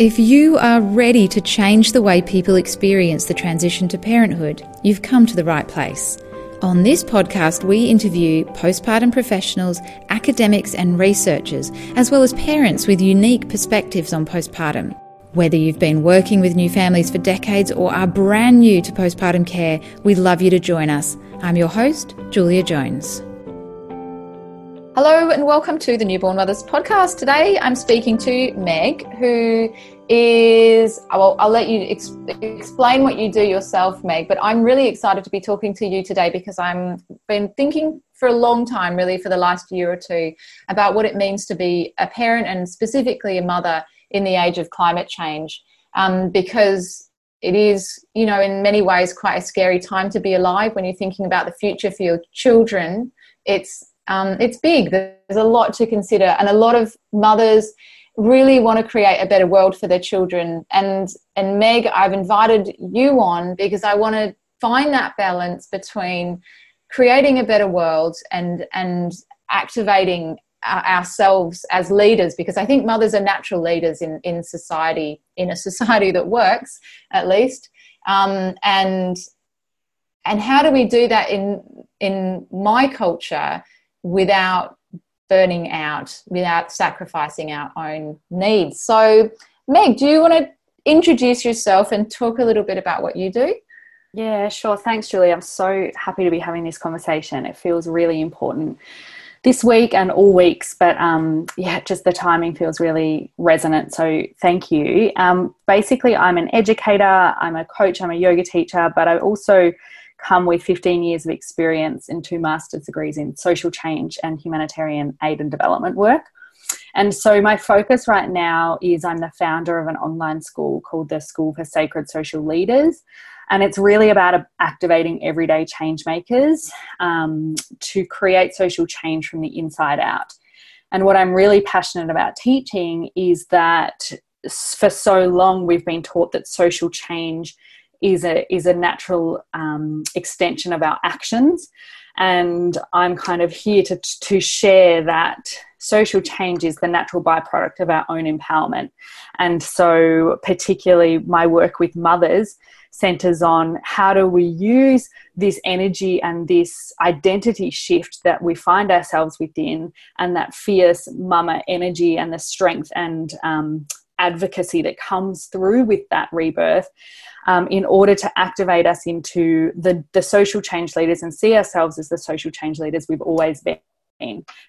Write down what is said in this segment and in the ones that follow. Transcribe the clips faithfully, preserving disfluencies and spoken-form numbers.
If you are ready to change the way people experience the transition to parenthood, you've come to the right place. On this podcast, we interview postpartum professionals, academics and researchers, as well as parents with unique perspectives on postpartum. Whether you've been working with new families for decades or are brand new to postpartum care, we'd love you to join us. I'm your host, Julia Jones. Hello and welcome to the Newborn Mothers Podcast. Today I'm speaking to Meg, who is, well, I'll let you ex- explain what you do yourself, Meg, but I'm really excited to be talking to you today because I've been thinking for a long time, really for the last year or two, about what it means to be a parent and specifically a mother in the age of climate change, um, because it is, you know, in many ways quite a scary time to be alive when you're thinking about the future for your children. It's Um, it's big. There's a lot to consider, and a lot of mothers really want to create a better world for their children. And and Meg, I've invited you on because I want to find that balance between creating a better world and and activating ourselves as leaders, because I think mothers are natural leaders in, in society, in a society that works, at least. Um, and and how do we do that in in my culture without burning out, without sacrificing our own needs? So, Meg, do you want to introduce yourself and talk a little bit about what you do? Yeah, sure. Thanks, Julie. I'm so happy to be having this conversation. It feels really important this week and all weeks, but um, yeah, just the timing feels really resonant. So thank you. Um, basically, I'm an educator, I'm a coach, I'm a yoga teacher, but I also come with fifteen years of experience and two master's degrees in social change and humanitarian aid and development work. And so my focus right now is I'm the founder of an online school called the School for Sacred Social Leaders. And it's really about activating everyday change makers um, to create social change from the inside out. And what I'm really passionate about teaching is that for so long we've been taught that social change is a is a natural um, extension of our actions, and I'm kind of here to to share that social change is the natural byproduct of our own empowerment. And so particularly my work with mothers centers on how do we use this energy and this identity shift that we find ourselves within, and that fierce mama energy and the strength and um, advocacy that comes through with that rebirth, um, in order to activate us into the, the social change leaders and see ourselves as the social change leaders we've always been.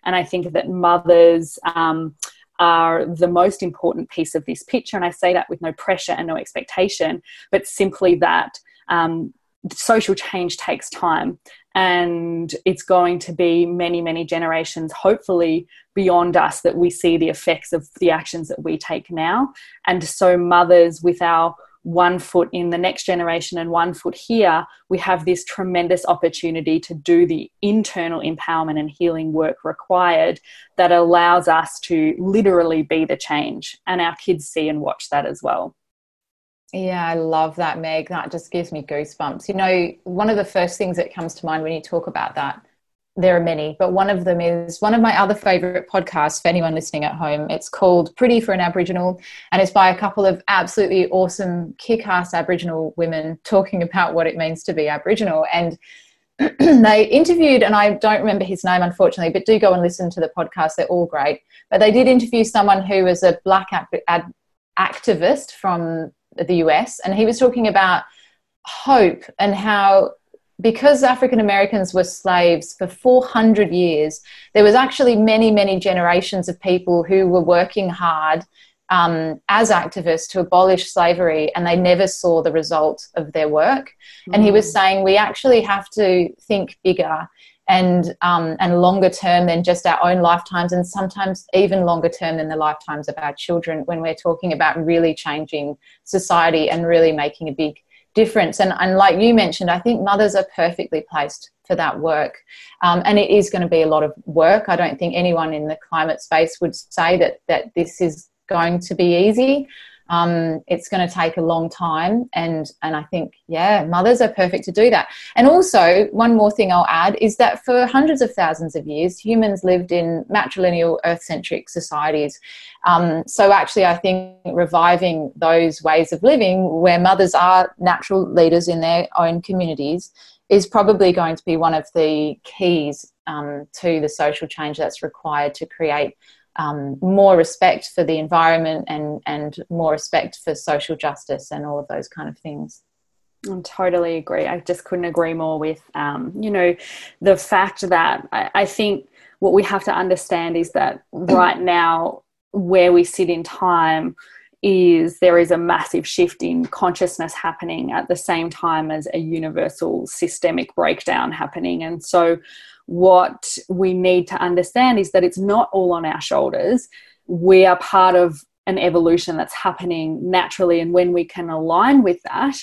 And I think that mothers um, are the most important piece of this picture. And I say that with no pressure and no expectation, but simply that um, social change takes time. And it's going to be many, many generations, hopefully beyond us, that we see the effects of the actions that we take now. And so mothers, with our one foot in the next generation and one foot here, we have this tremendous opportunity to do the internal empowerment and healing work required that allows us to literally be the change. And our kids see and watch that as well. Yeah, I love that, Meg. That just gives me goosebumps. You know, one of the first things that comes to mind when you talk about that, there are many, but one of them is one of my other favourite podcasts for anyone listening at home. It's called Pretty for an Aboriginal, and it's by a couple of absolutely awesome, kick-ass Aboriginal women talking about what it means to be Aboriginal. And they interviewed, and I don't remember his name, unfortunately, but do go and listen to the podcast. They're all great. But they did interview someone who was a black ab- ad- activist from the U S, and he was talking about hope and how, because African Americans were slaves for four hundred years, there was actually many, many generations of people who were working hard um, as activists to abolish slavery, and they never saw the result of their work. Mm. And he was saying we actually have to think bigger and um, and longer term than just our own lifetimes, and sometimes even longer term than the lifetimes of our children when we're talking about really changing society and really making a big difference. And, and like you mentioned, I think mothers are perfectly placed for that work. Um, and it is going to be a lot of work. I don't think anyone in the climate space would say that that this is going to be easy. Um, it's going to take a long time, and and I think, yeah, mothers are perfect to do that. And also, one more thing I'll add is that for hundreds of thousands of years, humans lived in matrilineal, earth-centric societies. Um, so actually, I think reviving those ways of living where mothers are natural leaders in their own communities is probably going to be one of the keys um, to the social change that's required to create Um, more respect for the environment and, and more respect for social justice and all of those kind of things. I totally agree. I just couldn't agree more with, um, you know, the fact that I, I think what we have to understand is that right now where we sit in time is there is a massive shift in consciousness happening at the same time as a universal systemic breakdown happening. And so what we need to understand is that it's not all on our shoulders. We are part of an evolution that's happening naturally, and when we can align with that,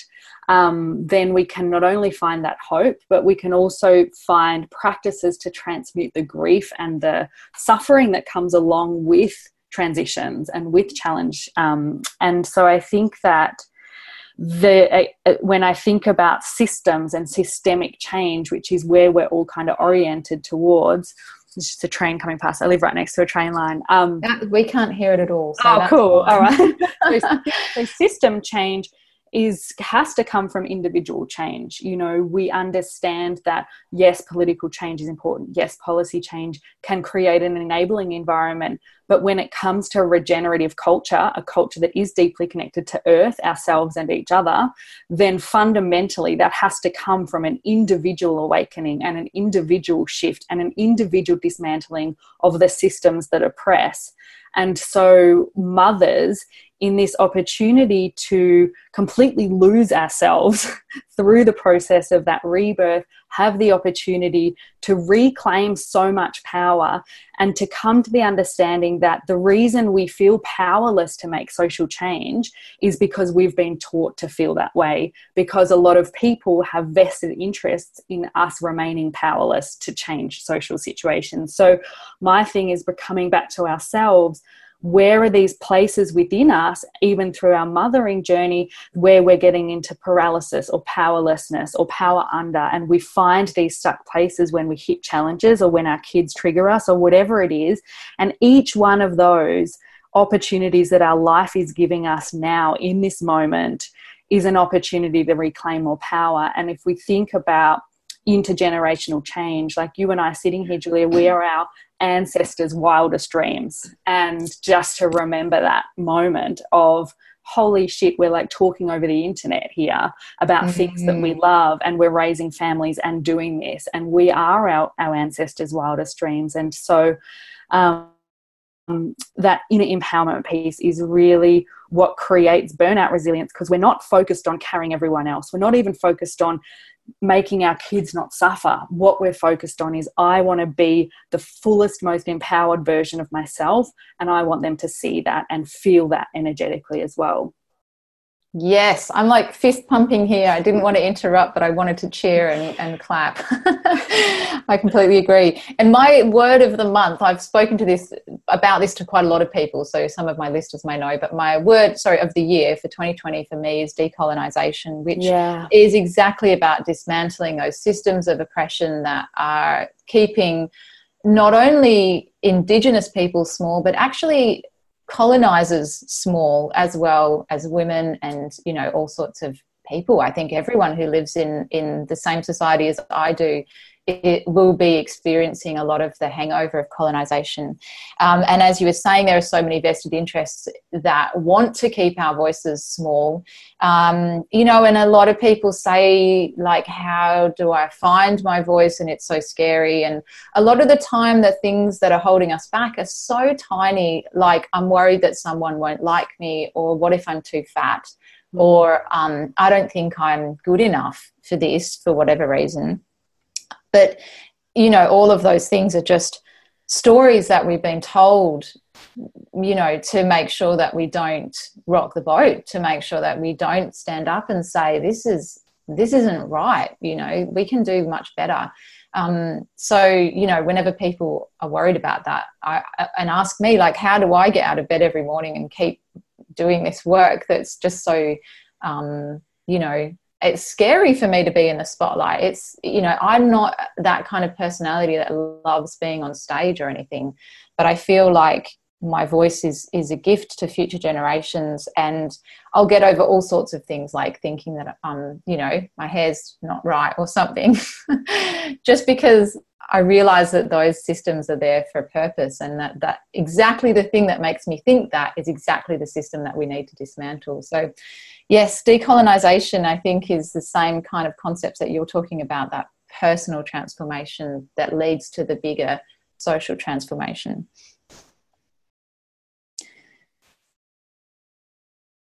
um, then we can not only find that hope, but we can also find practices to transmute the grief and the suffering that comes along with transitions and with challenge. Um, and so I think that the uh, when I think about systems and systemic change, which is where we're all kind of oriented towards, it's just a train coming past. I live right next to a train line. Um, we can't hear it at all. So oh, cool. Fine. All right. so, so system change is has to come from individual change. You know, we understand that, yes, political change is important. Yes, policy change can create an enabling environment. But when it comes to regenerative culture, a culture that is deeply connected to earth, ourselves and each other, then fundamentally that has to come from an individual awakening and an individual shift and an individual dismantling of the systems that oppress. And so mothers, in this opportunity to completely lose ourselves through the process of that rebirth, have the opportunity to reclaim so much power and to come to the understanding that the reason we feel powerless to make social change is because we've been taught to feel that way, because a lot of people have vested interests in us remaining powerless to change social situations. So my thing is coming back to ourselves. Where are these places within us, even through our mothering journey, where we're getting into paralysis or powerlessness or power under, and we find these stuck places when we hit challenges or when our kids trigger us or whatever it is. And each one of those opportunities that our life is giving us now in this moment is an opportunity to reclaim more power. And if we think about intergenerational change, like you and I sitting here, Julia, we are our ancestors' wildest dreams, and just to remember that moment of holy shit, we're like talking over the internet here about mm-hmm. things that we love, and we're raising families and doing this, and we are our, our ancestors' wildest dreams. And so um Um, that inner empowerment piece is really what creates burnout resilience, because we're not focused on carrying everyone else. We're not even focused on making our kids not suffer. What we're focused on is, I want to be the fullest, most empowered version of myself, and I want them to see that and feel that energetically as well. Yes, I'm like fist pumping here. I didn't want to interrupt, but I wanted to cheer and, and clap. I completely agree. And my word of the month, I've spoken to this about this to quite a lot of people, so some of my listeners may know, but my word, sorry, of the year for twenty twenty for me is decolonization, which yeah. is exactly about dismantling those systems of oppression that are keeping not only Indigenous people small, but actually colonizers small, as well as women and, you know, all sorts of people. I think everyone who lives in in the same society as I do, it will be experiencing a lot of the hangover of colonization. Um, and as you were saying, there are so many vested interests that want to keep our voices small. Um, you know, and a lot of people say, like, how do I find my voice? And it's so scary. And a lot of the time, the things that are holding us back are so tiny, like, I'm worried that someone won't like me, or what if I'm too fat? Or um, I don't think I'm good enough for this, for whatever reason. But, you know, all of those things are just stories that we've been told, you know, to make sure that we don't rock the boat, to make sure that we don't stand up and say, this is this isn't right, you know, we can do much better. Um, so, you know, whenever people are worried about that I, and ask me, like, how do I get out of bed every morning and keep doing this work that's just so, um, you know, it's scary for me to be in the spotlight. It's, you know, I'm not that kind of personality that loves being on stage or anything, but I feel like my voice is is a gift to future generations, and I'll get over all sorts of things like thinking that, um, you know, my hair's not right or something, just because I realize that those systems are there for a purpose, and that, that exactly the thing that makes me think that is exactly the system that we need to dismantle. So yes, decolonization, I think, is the same kind of concepts that you're talking about, that personal transformation that leads to the bigger social transformation.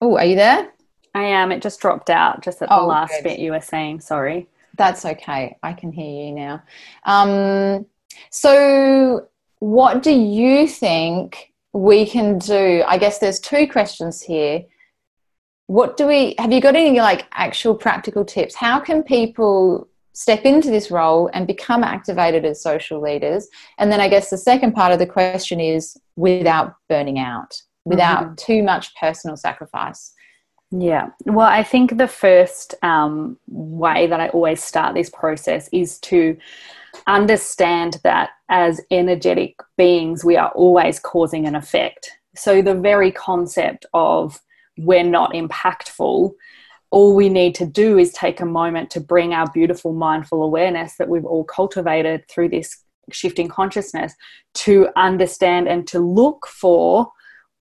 Oh, are you there? I am. It just dropped out just at the oh, last good. bit you were saying. Sorry. That's okay. I can hear you now. Um, so what do you think we can do? I guess there's two questions here. What do we, have you got any like actual practical tips? How can people step into this role and become activated as social leaders? And then I guess the second part of the question is without burning out, without mm-hmm. too much personal sacrifice. Yeah, well, I think the first um, way that I always start this process is to understand that as energetic beings, we are always causing an effect. So the very concept of we're not impactful, all we need to do is take a moment to bring our beautiful mindful awareness that we've all cultivated through this shifting consciousness to understand and to look for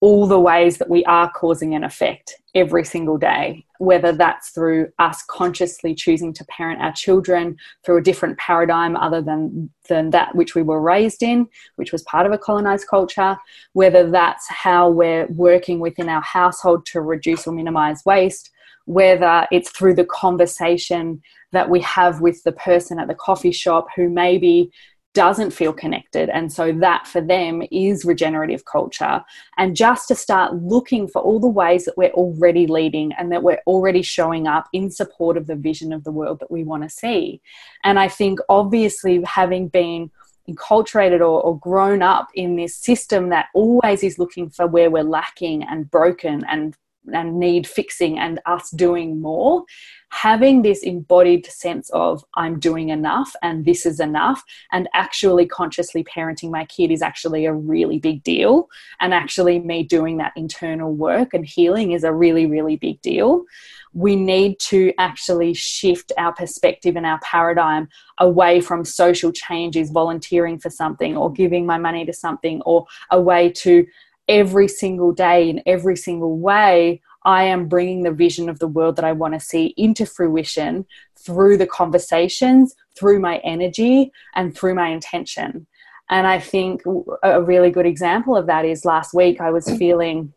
all the ways that we are causing an effect every single day, whether that's through us consciously choosing to parent our children through a different paradigm other than, than that which we were raised in, which was part of a colonised culture, whether that's how we're working within our household to reduce or minimise waste, whether it's through the conversation that we have with the person at the coffee shop who maybe doesn't feel connected, and so that for them is regenerative culture. And just to start looking for all the ways that we're already leading and that we're already showing up in support of the vision of the world that we want to see. And I think obviously having been enculturated or, or grown up in this system that always is looking for where we're lacking and broken and and need fixing and us doing more, having this embodied sense of I'm doing enough and this is enough, and actually consciously parenting my kid is actually a really big deal, and actually me doing that internal work and healing is a really, really big deal. We need to actually shift our perspective and our paradigm away from social change is volunteering for something or giving my money to something, or a way to every single day, in every single way, I am bringing the vision of the world that I want to see into fruition through the conversations, through my energy, and through my intention. And I think a really good example of that is last week I was feeling,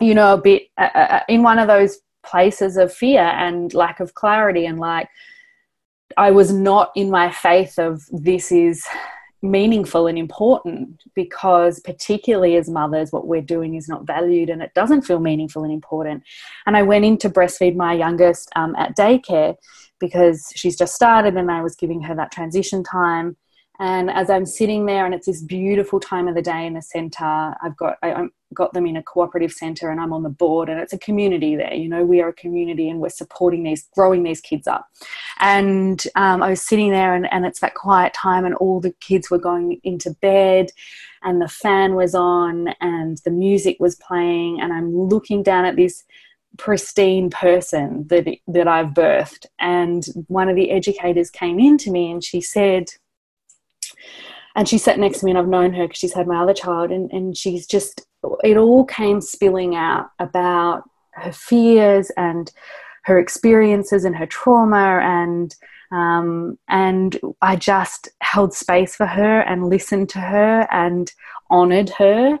you know, a bit uh, in one of those places of fear and lack of clarity, and like I was not in my faith of this is meaningful and important, because particularly as mothers what we're doing is not valued and it doesn't feel meaningful and important. And I went in to breastfeed my youngest um, at daycare because she's just started, and I was giving her that transition time. And as I'm sitting there, and it's this beautiful time of the day in the centre, I've got I, I'm got them in a cooperative centre, and I'm on the board, and it's a community there. You know, we are a community and we're supporting these, growing these kids up. And um, I was sitting there, and, and it's that quiet time, and all the kids were going into bed, and the fan was on and the music was playing, and I'm looking down at this pristine person that, that I've birthed. And one of the educators came in to me and she said, and she sat next to me, and I've known her because she's had my other child, and, and she's just, it all came spilling out about her fears and her experiences and her trauma, and um, and I just held space for her and listened to her and honoured her.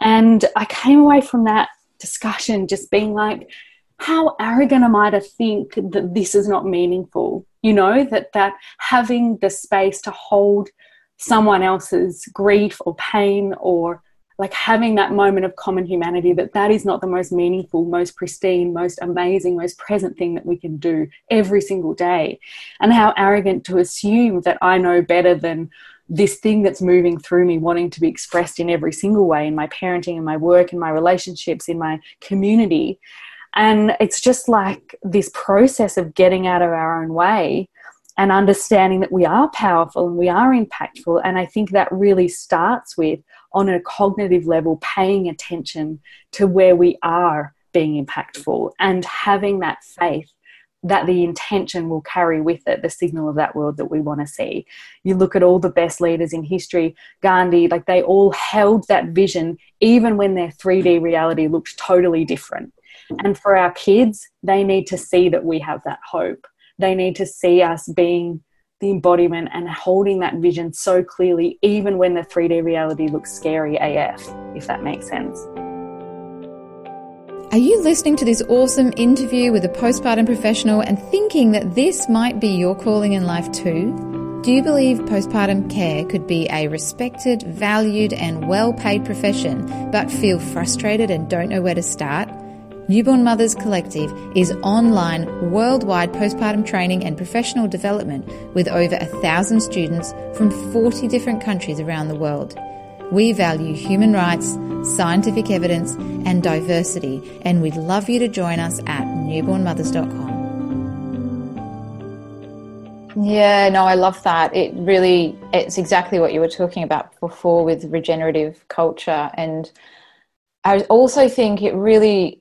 And I came away from that discussion just being like, how arrogant am I to think that this is not meaningful? You know, that that having the space to hold someone else's grief or pain, or like having that moment of common humanity, that that is not the most meaningful, most pristine, most amazing, most present thing that we can do every single day. And how arrogant to assume that I know better than this thing that's moving through me, wanting to be expressed in every single way, in my parenting, in my work, in my relationships, in my community. And it's just like this process of getting out of our own way and understanding that we are powerful and we are impactful. And I think that really starts with, on a cognitive level, paying attention to where we are being impactful and having that faith that the intention will carry with it the signal of that world that we want to see. You look at all the best leaders in history, Gandhi, like they all held that vision even when their three D reality looked totally different. And for our kids, they need to see that we have that hope. They need to see us being the embodiment and holding that vision so clearly, even when the three D reality looks scary A F, if that makes sense. Are you listening to this awesome interview with a postpartum professional and thinking that this might be your calling in life too? Do you believe postpartum care could be a respected, valued and well-paid profession, but feel frustrated and don't know where to start? Newborn Mothers Collective is online, worldwide postpartum training and professional development with over a thousand students from forty different countries around the world. We value human rights, scientific evidence, and diversity, and we'd love you to join us at newborn mothers dot com. Yeah, no, I love that. It really, it's exactly what you were talking about before with regenerative culture. And I also think it really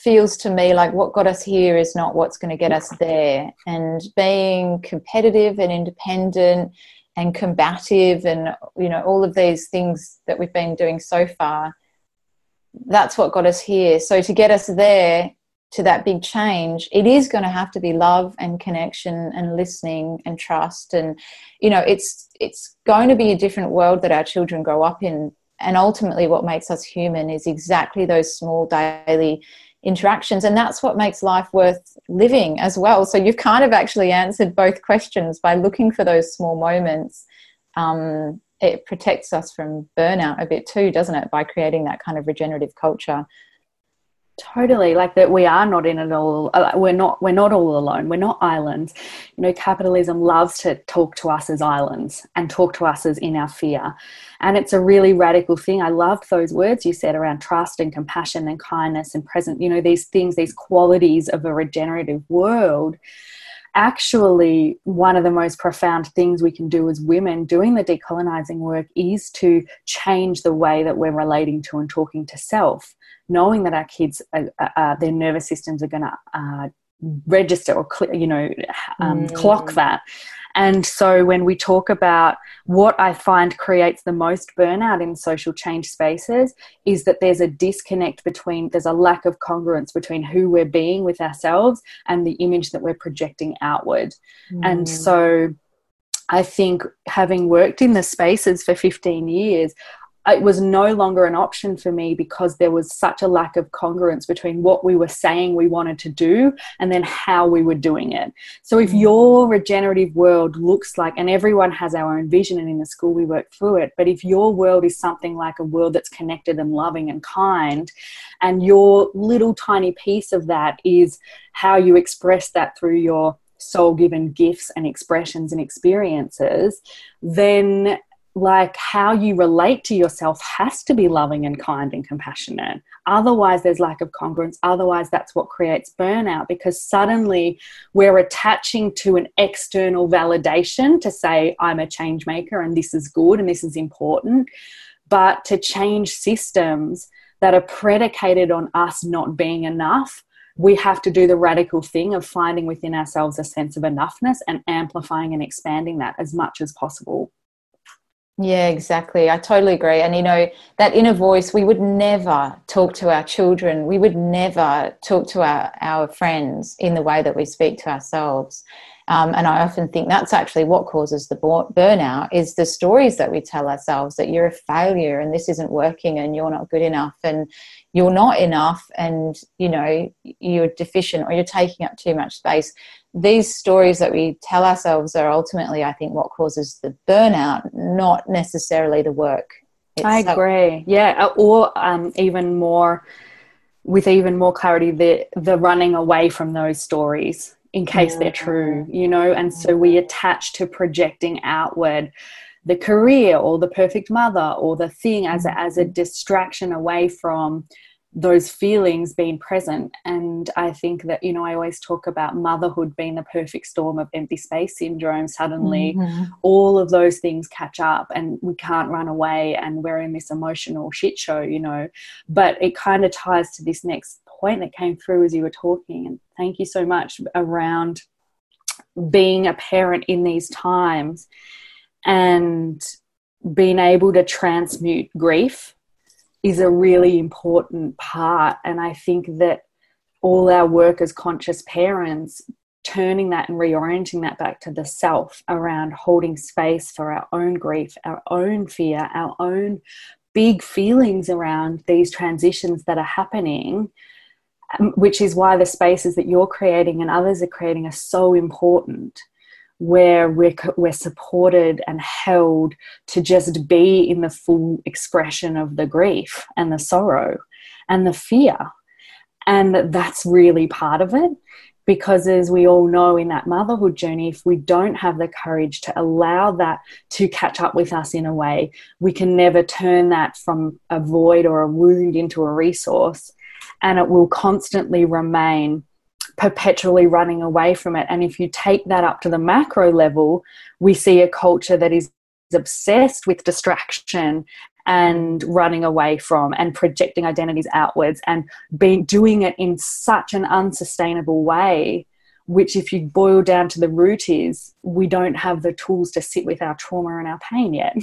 feels to me like what got us here is not what's going to get us there. And being competitive and independent and combative and, you know, all of these things that we've been doing so far, that's what got us here. So to get us there to that big change, it is going to have to be love and connection and listening and trust. And, you know, it's it's going to be a different world that our children grow up in. And ultimately what makes us human is exactly those small daily interactions. And that's what makes life worth living as well. So you've kind of actually answered both questions by looking for those small moments. Um, it protects us from burnout a bit too, doesn't it? By creating that kind of regenerative culture. Totally. Like that we are not in it all. We're not, we're not all alone. We're not islands. You know, capitalism loves to talk to us as islands and talk to us as in our fear. And it's a really radical thing. I loved those words you said around trust and compassion and kindness and present, you know, these things, these qualities of a regenerative world. Actually, one of the most profound things we can do as women doing the decolonizing work is to change the way that we're relating to and talking to self, knowing that our kids, are, uh, their nervous systems are going to uh, register or, cl- you know, um, mm. clock that. And so when we talk about what I find creates the most burnout in social change spaces is that there's a disconnect between, there's a lack of congruence between who we're being with ourselves and the image that we're projecting outward. Mm. And so I think having worked in the spaces for fifteen years, it was no longer an option for me because there was such a lack of congruence between what we were saying we wanted to do and then how we were doing it. So if your regenerative world looks like, and everyone has our own vision and in the school we work through it, but if your world is something like a world that's connected and loving and kind, and your little tiny piece of that is how you express that through your soul-given gifts and expressions and experiences, then like how you relate to yourself has to be loving and kind and compassionate. Otherwise there's lack of congruence. Otherwise that's what creates burnout, because suddenly we're attaching to an external validation to say I'm a change maker and this is good and this is important. But to change systems that are predicated on us not being enough, we have to do the radical thing of finding within ourselves a sense of enoughness and amplifying and expanding that as much as possible. Yeah, exactly. I totally agree. And, you know, that inner voice, we would never talk to our children. We would never talk to our, our friends in the way that we speak to ourselves. Um, and I often think that's actually what causes the burnout is the stories that we tell ourselves that you're a failure and this isn't working and you're not good enough and you're not enough and, you know, you're deficient or you're taking up too much space. These stories that we tell ourselves are ultimately, I think, what causes the burnout, not necessarily the work itself. I agree. Yeah. Or um, even more, with even more clarity, the, the running away from those stories in case they're true, you know, and so we attach to projecting outward the career or the perfect mother or the thing as a, as a distraction away from those feelings being present. And I think that, you know, I always talk about motherhood being the perfect storm of empty space syndrome. Suddenly mm-hmm. all of those things catch up and we can't run away and we're in this emotional shit show, you know. But it kind of ties to this next point that came through as you were talking, and thank you so much, around being a parent in these times and being able to transmute grief is a really important part. And I think that all our work as conscious parents, turning that and reorienting that back to the self around holding space for our own grief, our own fear, our own big feelings around these transitions that are happening, which is why the spaces that you're creating and others are creating are so important, where we're, we're supported and held to just be in the full expression of the grief and the sorrow and the fear. And that's really part of it, because as we all know in that motherhood journey, if we don't have the courage to allow that to catch up with us in a way, we can never turn that from a void or a wound into a resource, and it will constantly remain perpetually running away from it. And if you take that up to the macro level, we see a culture that is obsessed with distraction and running away from and projecting identities outwards and being doing it in such an unsustainable way, which if you boil down to the root is we don't have the tools to sit with our trauma and our pain yet.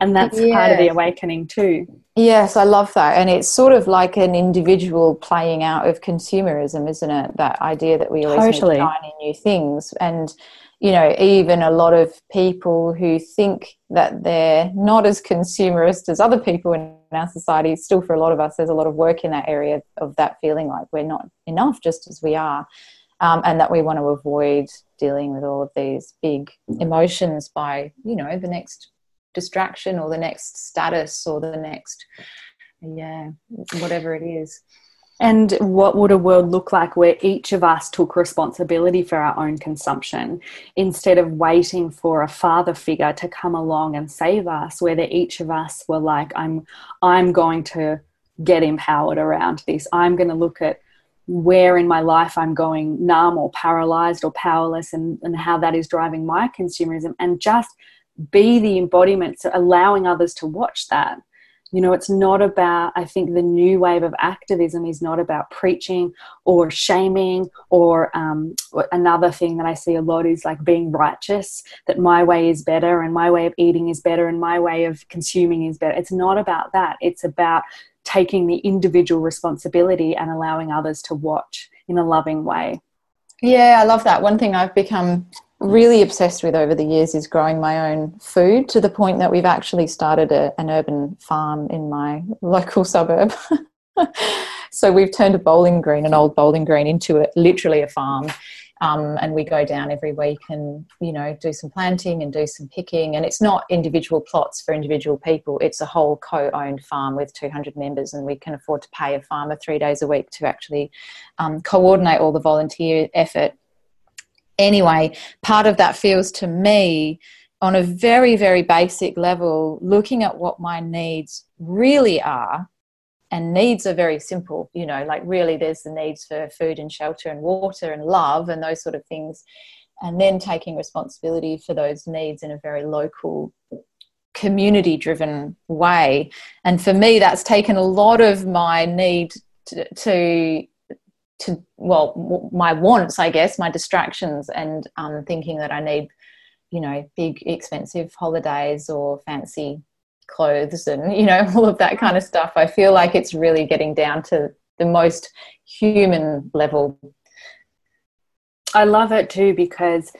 And that's yes. part of the awakening too. Yes, I love that. And it's sort of like an individual playing out of consumerism, isn't it? That idea that we always totally. need to find new things. And, you know, even a lot of people who think that they're not as consumerist as other people in our society, still for a lot of us, there's a lot of work in that area of that feeling like we're not enough just as we are. Um, and that we want to avoid dealing with all of these big emotions by, you know, the next distraction or the next status or the next, yeah, whatever it is. And what would a world look like where each of us took responsibility for our own consumption instead of waiting for a father figure to come along and save us, where each of us were like, I'm, I'm going to get empowered around this. I'm going to look at where in my life I'm going numb or paralyzed or powerless, and, and how that is driving my consumerism, and just be the embodiment, so allowing others to watch that. You know, it's not about, I think the new wave of activism is not about preaching or shaming or um, another thing that I see a lot is like being righteous, that my way is better and my way of eating is better and my way of consuming is better. It's not about that. It's about taking the individual responsibility and allowing others to watch in a loving way. Yeah, I love that. One thing I've become really obsessed with over the years is growing my own food, to the point that we've actually started a, an urban farm in my local suburb. So we've turned a bowling green, an old bowling green, into a, literally a farm. Um, and we go down every week and, you know, do some planting and do some picking. And it's not individual plots for individual people. It's a whole co-owned farm with two hundred members, and we can afford to pay a farmer three days a week to actually um, coordinate all the volunteer effort. Anyway, part of that feels to me, on a very, very basic level, looking at what my needs really are. And needs are very simple, you know, like really there's the needs for food and shelter and water and love and those sort of things. And then taking responsibility for those needs in a very local, community-driven way. And for me, that's taken a lot of my need to, to, to well, my wants, I guess, my distractions, and um, thinking that I need, you know, big, expensive holidays or fancy clothes and, you know, all of that kind of stuff. I feel like it's really getting down to the most human level. I love it too, because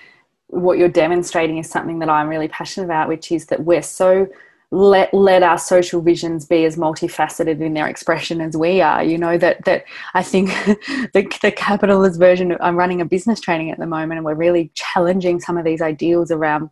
what you're demonstrating is something that I'm really passionate about, which is that we're so let let our social visions be as multifaceted in their expression as we are, you know, that that I think the, the capitalist version of, I'm running a business training at the moment, and we're really challenging some of these ideals around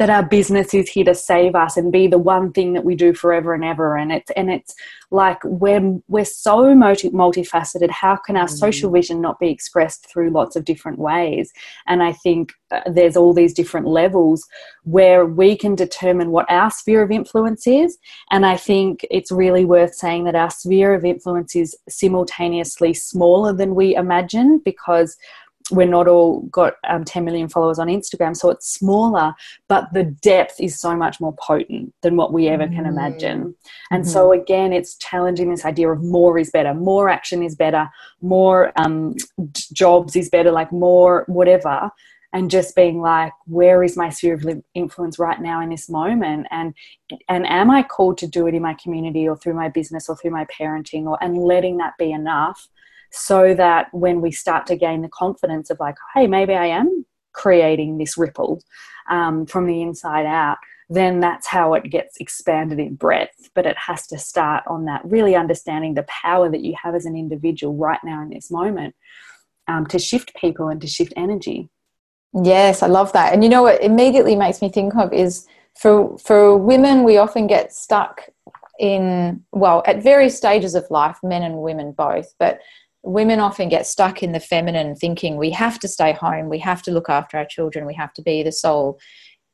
that our business is here to save us and be the one thing that we do forever and ever. And it's and it's like we're, we're so multi- multifaceted. How can our mm. social vision not be expressed through lots of different ways? And I think there's all these different levels where we can determine what our sphere of influence is. And I think it's really worth saying that our sphere of influence is simultaneously smaller than we imagine, because we're not all got um, ten million followers on Instagram, so it's smaller, but the depth is so much more potent than what we ever mm. can imagine. And mm-hmm. so again, it's challenging this idea of more is better, more action is better, more um, jobs is better, like more whatever, and just being like, where is my sphere of influence right now in this moment? And and am I called to do it in my community or through my business or through my parenting, or and letting that be enough, so that when we start to gain the confidence of like, hey, maybe I am creating this ripple um, from the inside out, then that's how it gets expanded in breadth. But it has to start on that really understanding the power that you have as an individual right now in this moment um, to shift people and to shift energy. Yes, I love that. And you know what immediately makes me think of is for for women, we often get stuck in, well, at various stages of life, men and women both, but women often get stuck in the feminine thinking we have to stay home, we have to look after our children, we have to be the sole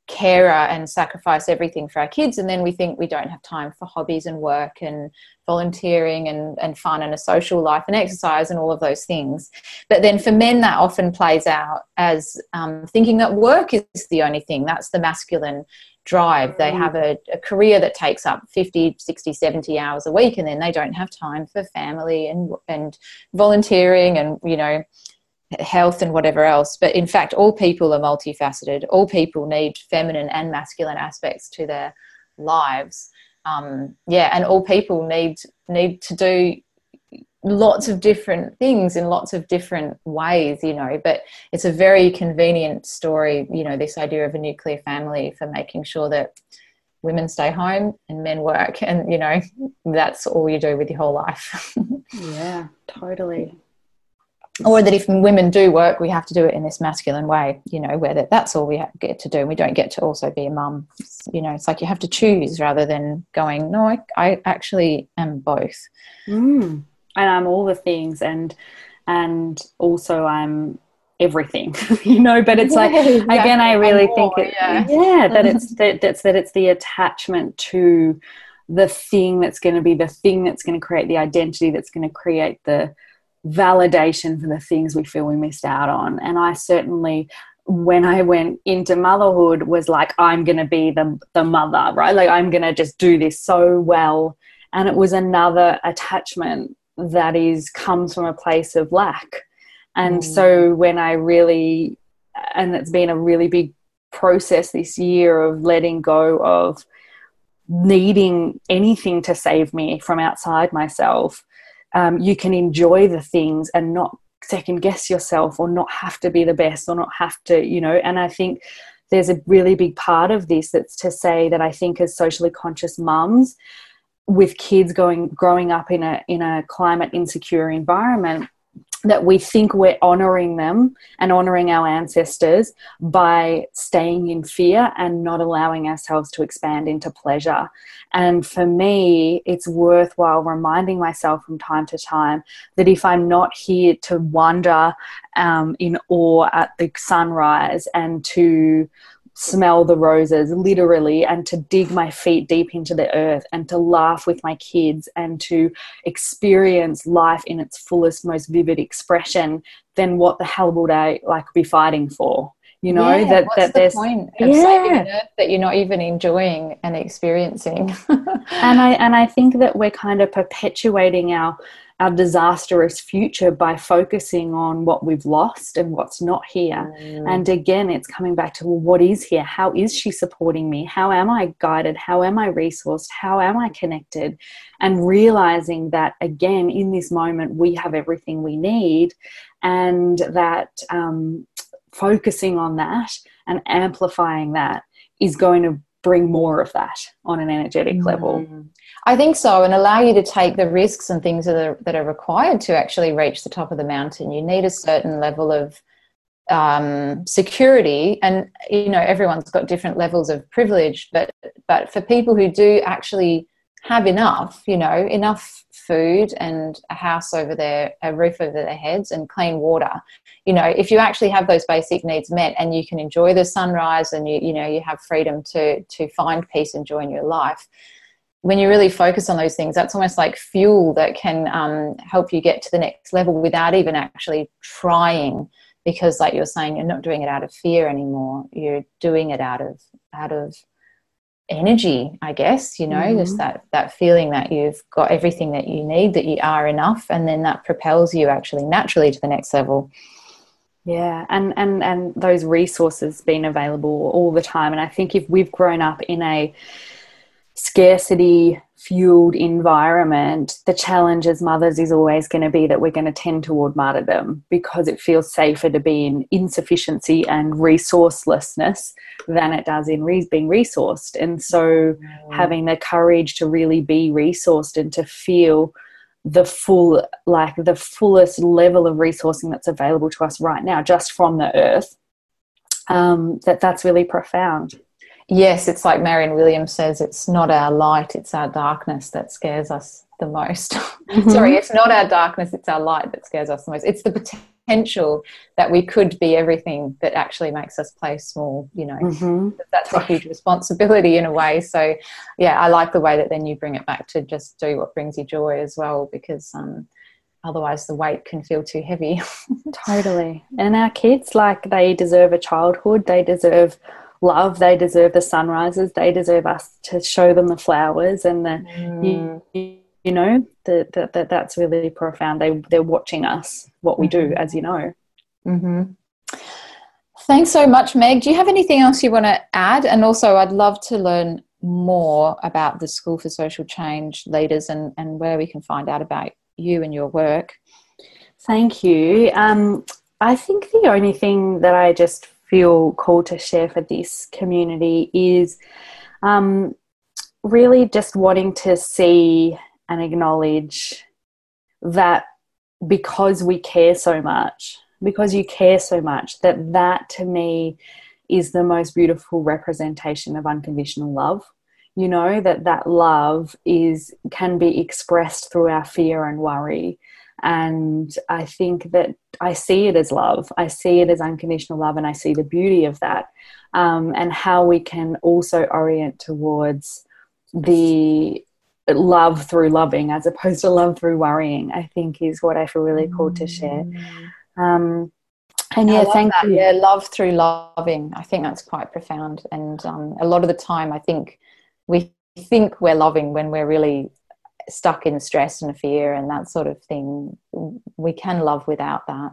carer and sacrifice everything for our kids, and then we think we don't have time for hobbies and work and volunteering and, and fun and a social life and exercise and all of those things. But then for men, that often plays out as um, thinking that work is the only thing, that's the masculine drive. They have a, a career that takes up fifty, sixty, seventy hours a week, and then they don't have time for family and and volunteering and, you know, health and whatever else. But in fact, all people are multifaceted. All people need feminine and masculine aspects to their lives. Um, yeah, and all people need need to do lots of different things in lots of different ways, you know, but it's a very convenient story, you know, this idea of a nuclear family for making sure that women stay home and men work, and, you know, that's all you do with your whole life. Yeah, totally. Or that if women do work, we have to do it in this masculine way, you know, where that, that's all we have, get to do, and we don't get to also be a mum. You know, it's like you have to choose rather than going, no, I, I actually am both. Mm. And I'm all the things, and and also I'm everything, you know. But it's like, yeah, exactly. Again, I really think, it, yeah, yeah that it's that, that's that it's the attachment to the thing that's going to be the thing that's going to create the identity, that's going to create the validation for the things we feel we missed out on. And I certainly, when I went into motherhood, was like, I'm going to be the the mother, right? Like I'm going to just do this so well, and it was another attachment that is comes from a place of lack. And mm. so when I really, and it's been a really big process this year of letting go of needing anything to save me from outside myself, um, you can enjoy the things and not second guess yourself, or not have to be the best, or not have to, you know. And I think there's a really big part of this that's to say that I think as socially conscious mums, with kids going growing up in a in a climate insecure environment, that we think we're honouring them and honouring our ancestors by staying in fear and not allowing ourselves to expand into pleasure. And for me, it's worthwhile reminding myself from time to time that if I'm not here to wonder um, in awe at the sunrise and to smell the roses literally, and to dig my feet deep into the earth, and to laugh with my kids, and to experience life in its fullest, most vivid expression, then what the hell would I like be fighting for? You know, yeah, that, what's that the there's point of yeah. saving an earth that you're not even enjoying and experiencing. and I and I think that we're kind of perpetuating our our disastrous future by focusing on what we've lost and what's not here. Mm. And again, it's coming back to, well, what is here? How is she supporting me? How am I guided? How am I resourced? How am I connected? And realizing that, again, in this moment, we have everything we need, and that um, focusing on that and amplifying that is going to bring more of that on an energetic level. I think so, and allow you to take the risks and things that are, that are required to actually reach the top of the mountain. You need a certain level of um, security, and, you know, everyone's got different levels of privilege, but but for people who do actually have enough, you know, enough food and a house over their, a roof over their heads and clean water, you know, if you actually have those basic needs met and you can enjoy the sunrise and you, you know, you have freedom to, to find peace and joy in your life, when you really focus on those things, that's almost like fuel that can um, help you get to the next level without even actually trying, because like you're saying, you're not doing it out of fear anymore. You're doing it out of, out of energy, I guess, you know, mm-hmm. just that, that feeling that you've got everything that you need, that you are enough, and then that propels you actually naturally to the next level. Yeah, and, and, and those resources being available all the time. And I think if we've grown up in a scarcity fueled environment, the challenge as mothers is always going to be that we're going to tend toward martyrdom, because it feels safer to be in insufficiency and resourcelessness than it does in re- being resourced. And so mm. having the courage to really be resourced and to feel the full, like the fullest level of resourcing that's available to us right now, just from the earth, um, that that's really profound. Yes, it's like Marianne Williams says, it's not our light, it's our darkness that scares us the most. Mm-hmm. Sorry, it's not our darkness, it's our light that scares us the most. It's the potential that we could be everything that actually makes us play small, you know. Mm-hmm. That's a huge responsibility in a way. So, yeah, I like the way that then you bring it back to just do what brings you joy as well, because um, otherwise the weight can feel too heavy. Totally. And our kids, like, they deserve a childhood, they deserve love, they deserve the sunrises, they deserve us to show them the flowers and the mm. you, you know that the, the, that's really profound. They they're watching us, what we do, as you know. Mm-hmm. Thanks so much, Meg. Do you have anything else you want to add? And also, I'd love to learn more about the School for Social Change Leaders and and where we can find out about you and your work. Thank you. um I think the only thing that I just feel called to share for this community is um, really just wanting to see and acknowledge that because we care so much, because you care so much, that that to me is the most beautiful representation of unconditional love. You know, that that love is can be expressed through our fear and worry. And I think that I see it as love. I see it as unconditional love, and I see the beauty of that, um, and how we can also orient towards the love through loving as opposed to love through worrying, I think, is what I feel really called to share. Um, and, yeah, thank that. you. Yeah, love through loving. I think that's quite profound. And um, a lot of the time I think we think we're loving when we're really stuck in stress and fear and that sort of thing. We can love without that.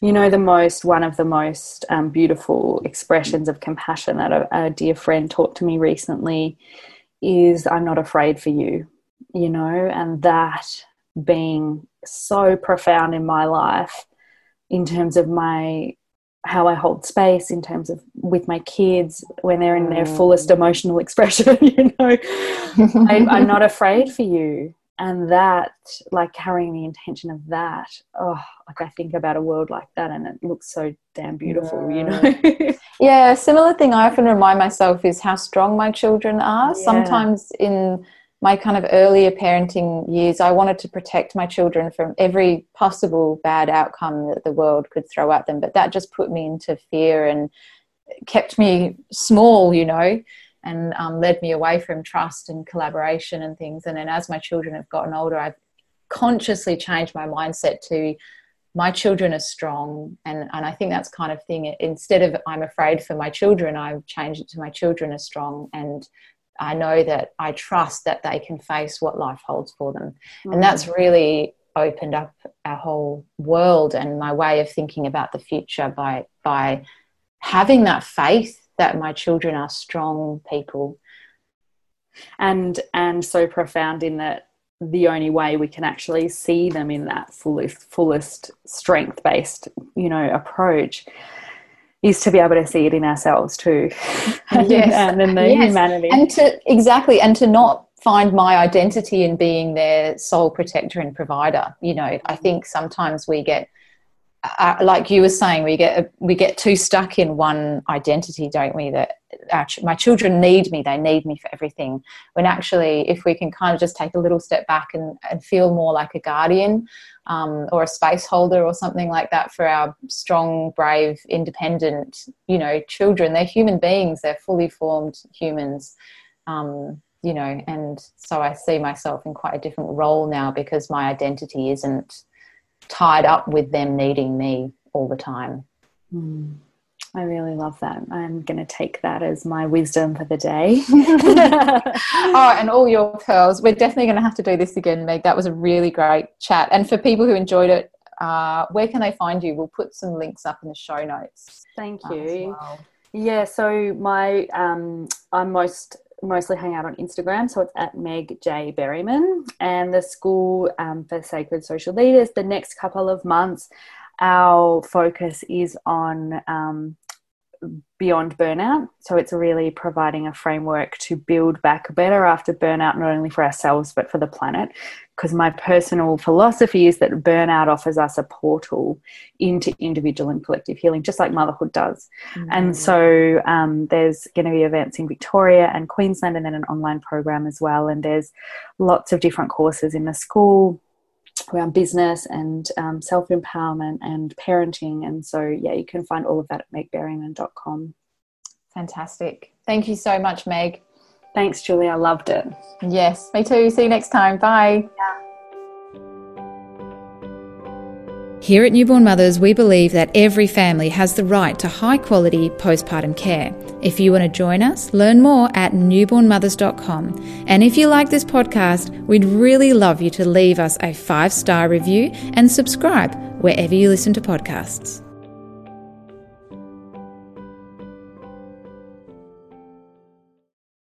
You know, the most one of the most um, beautiful expressions of compassion that a, a dear friend taught to me recently is, I'm not afraid for you, you know, and that being so profound in my life in terms of my how I hold space, in terms of with my kids when they're in their fullest emotional expression, you know, I, I'm not afraid for you. And that, like, carrying the intention of that, oh, like, I think about a world like that and it looks so damn beautiful, yeah. you know. Yeah, a similar thing I often remind myself is how strong my children are. Yeah. Sometimes in my kind of earlier parenting years, I wanted to protect my children from every possible bad outcome that the world could throw at them, but that just put me into fear and kept me small, you know, and um, led me away from trust and collaboration and things. And then as my children have gotten older, I've consciously changed my mindset to, my children are strong, and, and I think that's kind of thing. Instead of I'm afraid for my children, I've changed it to, my children are strong, and I know that I trust that they can face what life holds for them. Mm. And that's really opened up our whole world and my way of thinking about the future by by having that faith that my children are strong people. And and so profound in that the only way we can actually see them in that fullest, fullest strength-based, you know, approach is to be able to see it in ourselves too. And, yes. and in the yes. humanity. And to, exactly, and to not find my identity in being their sole protector and provider. You know, I think sometimes we get uh, like you were saying, we get we get too stuck in one identity, don't we? That our, my children need me, they need me for everything. When actually, if we can kind of just take a little step back and, and feel more like a guardian um, or a space holder or something like that for our strong, brave, independent, you know, children. They're human beings. They're fully formed humans. Um, you know, and so I see myself in quite a different role now because my identity isn't tied up with them needing me all the time. Mm. I really love that. I'm going to take that as my wisdom for the day. Oh, and all your pearls. We're definitely going to have to do this again, Meg. That was a really great chat. And for people who enjoyed it, uh, where can they find you? We'll put some links up in the show notes. Thank you. Well. Yeah, so my um, I'm most... mostly hang out on Instagram, so it's at Meg J Berryman, and the School um, for Sacred Social Leaders. The next couple of months our focus is on um, beyond burnout, so it's really providing a framework to build back better after burnout, not only for ourselves but for the planet, because my personal philosophy is that burnout offers us a portal into individual and collective healing, just like motherhood does. Mm-hmm. And so um, there's going to be events in Victoria and Queensland, and then an online program as well, and there's lots of different courses in the school around business and um, self-empowerment and parenting. And so, yeah, you can find all of that at meg berryman dot com. Fantastic. Thank you so much, Meg. Thanks, Julia. I loved it. Yes, me too. See you next time. Bye. Yeah. Here at Newborn Mothers, we believe that every family has the right to high-quality postpartum care. If you want to join us, learn more at newborn mothers dot com. And if you like this podcast, we'd really love you to leave us a five-star review and subscribe wherever you listen to podcasts.